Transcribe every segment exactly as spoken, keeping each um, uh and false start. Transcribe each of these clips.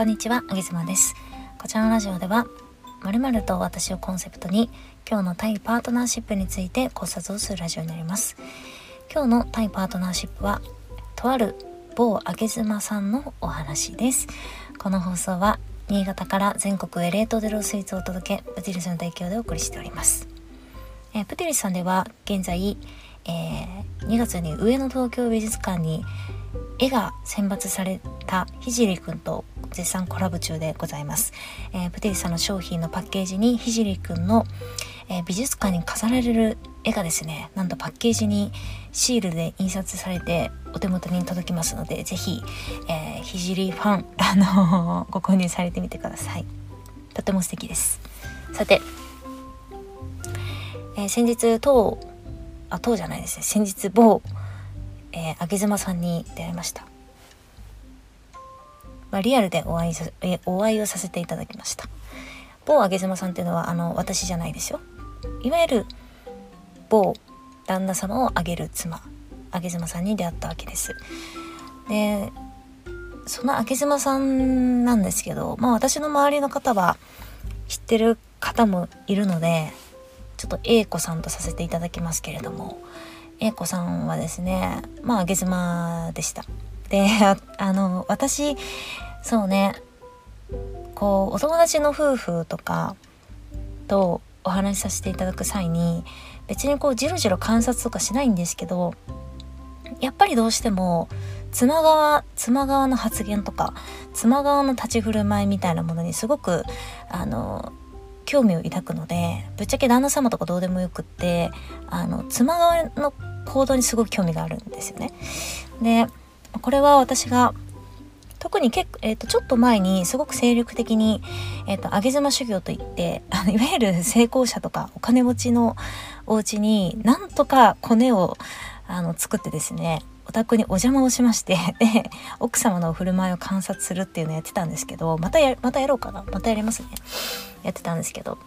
こんにちは、あげずまです。こちらのラジオでは〇〇と私をコンセプトに今日のタイパートナーシップについて考察をするラジオになります。今日のタイパートナーシップはとある某あげずまさんのお話です。この放送は新潟から全国へ冷凍デロスイーツをお届け、プティリスの提供でお送りしております。えー、プティリスさんでは現在、えー、にがつに上野東京美術館に絵が選抜されたひじりくんと絶賛コラボ中でございます。えー、プティリスさんの商品のパッケージにひじりくんの、えー、美術館に飾られる絵がですね、なんとパッケージにシールで印刷されてお手元に届きますので、ぜひ、えー、ひじりファン、あのー、ご購入されてみてください。とても素敵です。さて、えー、先日当あ当じゃないですね先日某、えー、あげずまさんに出会いました。まあ、リアルでお会い、えー、お会いをさせていただきました。某あげずまさんっていうのはあの私じゃないですよ。いわゆる某旦那様をあげる妻、あげずまさんに出会ったわけです。で、そのあげずまさんなんですけど、まあ私の周りの方は知ってる方もいるので、ちょっと A 子さんとさせていただきますけれども、 A 子さんはですね、まああげずまでした。で、 あ, あの私そうねこうお友達の夫婦とかとお話しさせていただく際に、別にこうジロジロ観察とかしないんですけど、やっぱりどうしても妻側妻側の発言とか妻側の立ち振る舞いみたいなものにすごくあの興味を抱くので、ぶっちゃけ旦那様とかどうでもよくって、あの妻側の行動にすごく興味があるんですよね。で、これは私が特に結構、えー、とちょっと前にすごく精力的に、えー、とあげ妻修行といってあのいわゆる成功者とかお金持ちのお家になんとかコネをあの作ってですね、お宅にお邪魔をしまして、で奥様の振る舞いを観察するっていうのをやってたんですけど、またやまたやろうかなまたやりますねやってたんですけど、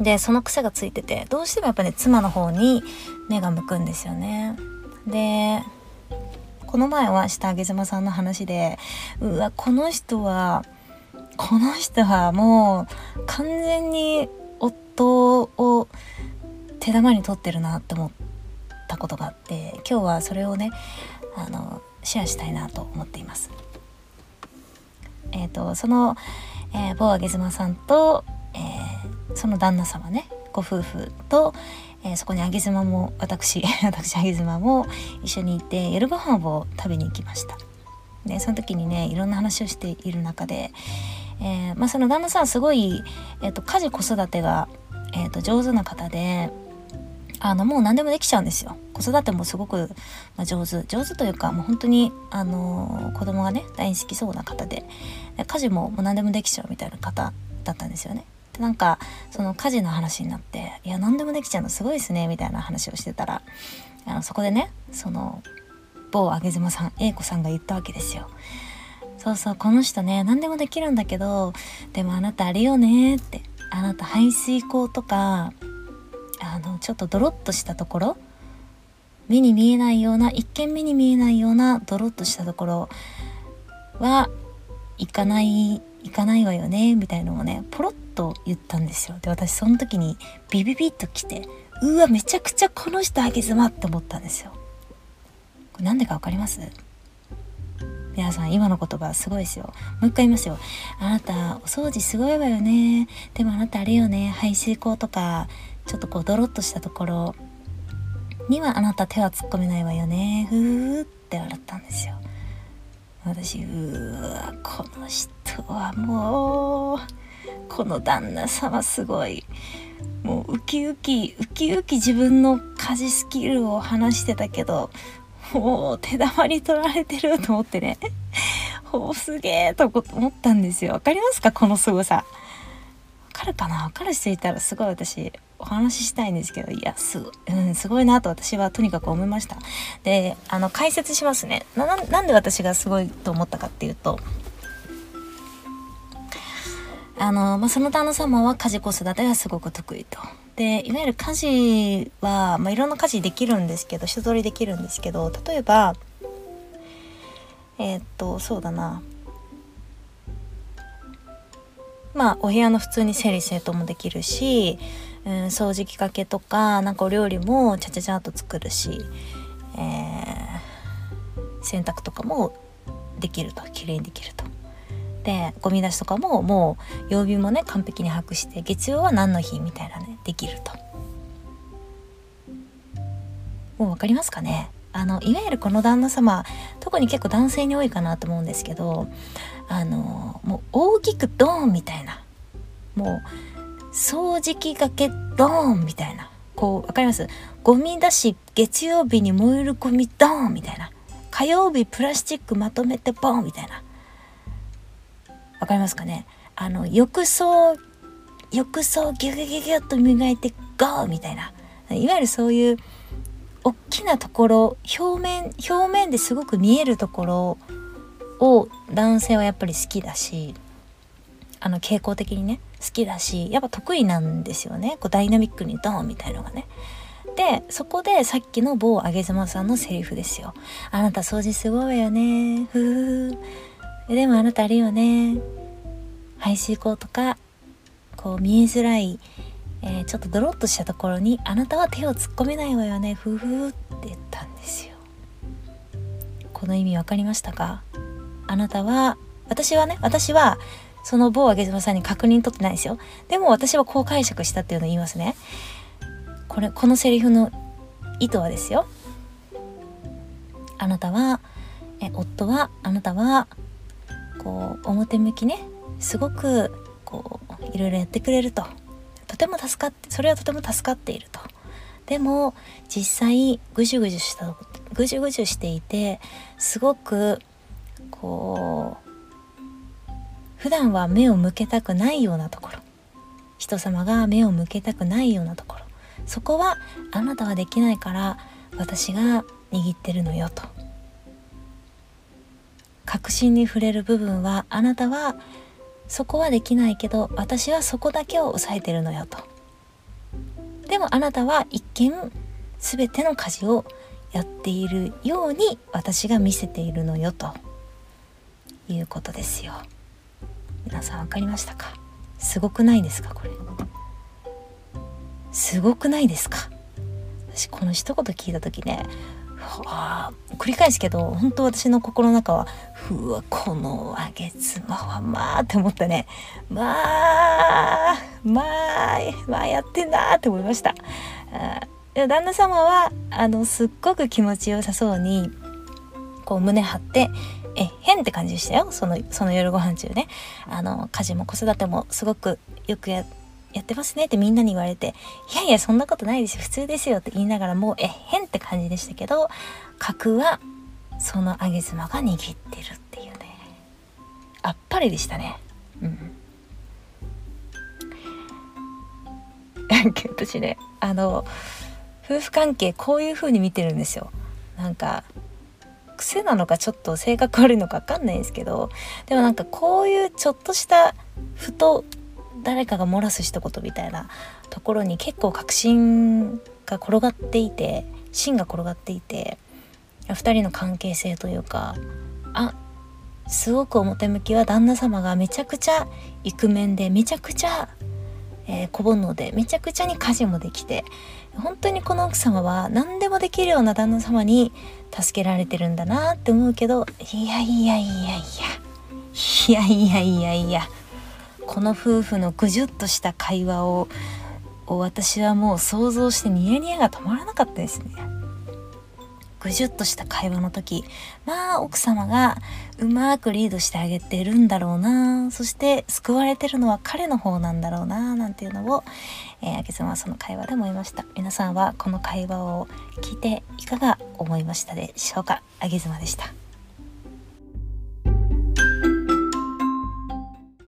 でその癖がついてて、どうしてもやっぱね妻の方に目が向くんですよね。でこの前は下あげ妻さんの話で、うわこの人はこの人はもう完全に夫を手玉に取ってるなって思ったことがあって、今日はそれをねあのシェアしたいなと思っています。えーと、その、えー、某あげ妻さんと、えー、その旦那様ね、ご夫婦と、えー、そこにあげ妻も私私あげ妻も一緒にいて、夜ご飯を食べに行きました。でその時にね、いろんな話をしている中で、えーまあ、その旦那さんすごい、えー、と家事子育てが、えー、と上手な方で、あのもう何でもできちゃうんですよ。子育てもすごく、まあ、上手上手というか、もう本当に、あのー、子供がね大好きそうな方で、で家事ももう何でもできちゃうみたいな方だったんですよね。なんかその家事の話になって、いや何でもできちゃうのすごいですねみたいな話をしてたら、あのそこでね、その某あげ妻さん A 子さんが言ったわけですよ。そうそう、この人ね何でもできるんだけど、でもあなたあれよねって、あなた排水口とかあのちょっとドロッとしたところ、目に見えないような、一見目に見えないようなドロッとしたところは行かない行かないわよねみたいなのをねポロッと言ったんですよ。で私その時にビビビッときて、うわめちゃくちゃこの人あげ妻って思ったんですよ。これなんでかわかります？皆さん今の言葉すごいですよ。もう一回言いますよ。あなたお掃除すごいわよね、でもあなたあれよね、排水口とかちょっとこうドロッとしたところにはあなた手は突っ込めないわよね、ふーって笑ったんですよ。私、うーわこの人はもうこの旦那様すごい、もうウキウキウキウキ自分の家事スキルを話してたけど、もう手玉に取られてると思ってねほうすげーと思ったんですよ。わかりますか、このすごさ。わかるかな。わかる人いたらすごい私お話ししたいんですけど、いやすごい、うん、すごいなと私はとにかく思いました。であの解説しますね。 な, なんで私がすごいと思ったかっていうと、あの、まあ、その旦那様は家事子育てがすごく得意と。でいわゆる家事は、まあ、いろんな家事できるんですけど、一通りできるんですけど、例えばえー、っとそうだなまあお部屋の普通に整理整頓もできるし、うん、掃除機かけとかなんかお料理もちゃちゃちゃっと作るし、えー、洗濯とかもできると、綺麗にできると。でゴミ出しとかももう曜日もね完璧に把握して、月曜は何の日みたいなねできると。もう分かりますかね。あのいわゆるこの旦那様、特に結構男性に多いかなと思うんですけど、あのもう大きくドーンみたいな、もう掃除機がけドーンみたいな、こう分かります。ゴミ出し月曜日に燃えるゴミドーンみたいな、火曜日プラスチックまとめてボーンみたいな、わかりますかね。あの浴槽浴槽ギュギュギュギュッと磨いてゴーみたいな、いわゆるそういう大きなところ、表面表面ですごく見えるところを男性はやっぱり好きだし、あの傾向的にね好きだし、やっぱ得意なんですよね。こうダイナミックにドーンみたいのがね。でそこでさっきの某あげずまさんのセリフですよ。あなた掃除すごいわよね、ふふふ、でもあなたあれよね、排水溝とかこう見えづらい、えー、ちょっとドロッとしたところにあなたは手を突っ込めないわよね、ふふふって言ったんですよ。この意味わかりましたか。あなたは、私はね、私はその某あげずまさんに確認取ってないですよ。でも私はこう解釈したっていうのを言いますね。これ、このセリフの意図はですよ、あなたは、え夫はあなたはこう表向きねすごくこういろいろやってくれると、とても助かって、それはとても助かっていると。でも実際ぐじゅぐじゅしたぐじゅぐじゅしていて、すごくこう普段は目を向けたくないようなところ、人様が目を向けたくないようなところ、そこはあなたはできないから私が握ってるのよと。確信に触れる部分は、あなたはそこはできないけど私はそこだけを抑えてるのよと。でもあなたは一見全ての家事をやっているように私が見せているのよということですよ。皆さん分かりましたか。すごくないですか。これすごくないですか。私この一言聞いた時ね、はあ、繰り返すけど本当私の心の中はうわこのあげつまはまあって思ったね。まあまあまあやってんだって思いました。あ旦那様はあのすっごく気持ちよさそうにこう胸張ってえへんって感じでしたよ。その、その夜ご飯中ね、あの家事も子育てもすごくよくやってやってますねってみんなに言われて、いやいやそんなことないですよ、普通ですよって言いながらもうえへんって感じでしたけど、格はそのあげ妻が握ってるっていうね、あっぱれでしたね。うん私ね、あの夫婦関係こういう風に見てるんですよ。なんか癖なのかちょっと性格悪いのか分かんないですけど、でもなんかこういうちょっとしたふと誰かが漏らす一言みたいなところに結構確信が転がっていて、芯が転がっていて、二人の関係性というか、あ、すごく表向きは旦那様がめちゃくちゃイクメンで、めちゃくちゃ、えー、小煩悩で、めちゃくちゃに家事もできて、本当にこの奥様は何でもできるような旦那様に助けられてるんだなって思うけど、いやいやいやいやいやいやいやいや、この夫婦のぐじゅっとした会話を私はもう想像してニヤニヤが止まらなかったですね。ぐじゅっとした会話の時、まあ奥様がうまくリードしてあげてるんだろうな、そして救われてるのは彼の方なんだろうな、なんていうのを、えー、あげ妻はその会話で思いました。皆さんはこの会話を聞いていかが思いましたでしょうか。あげ妻でした。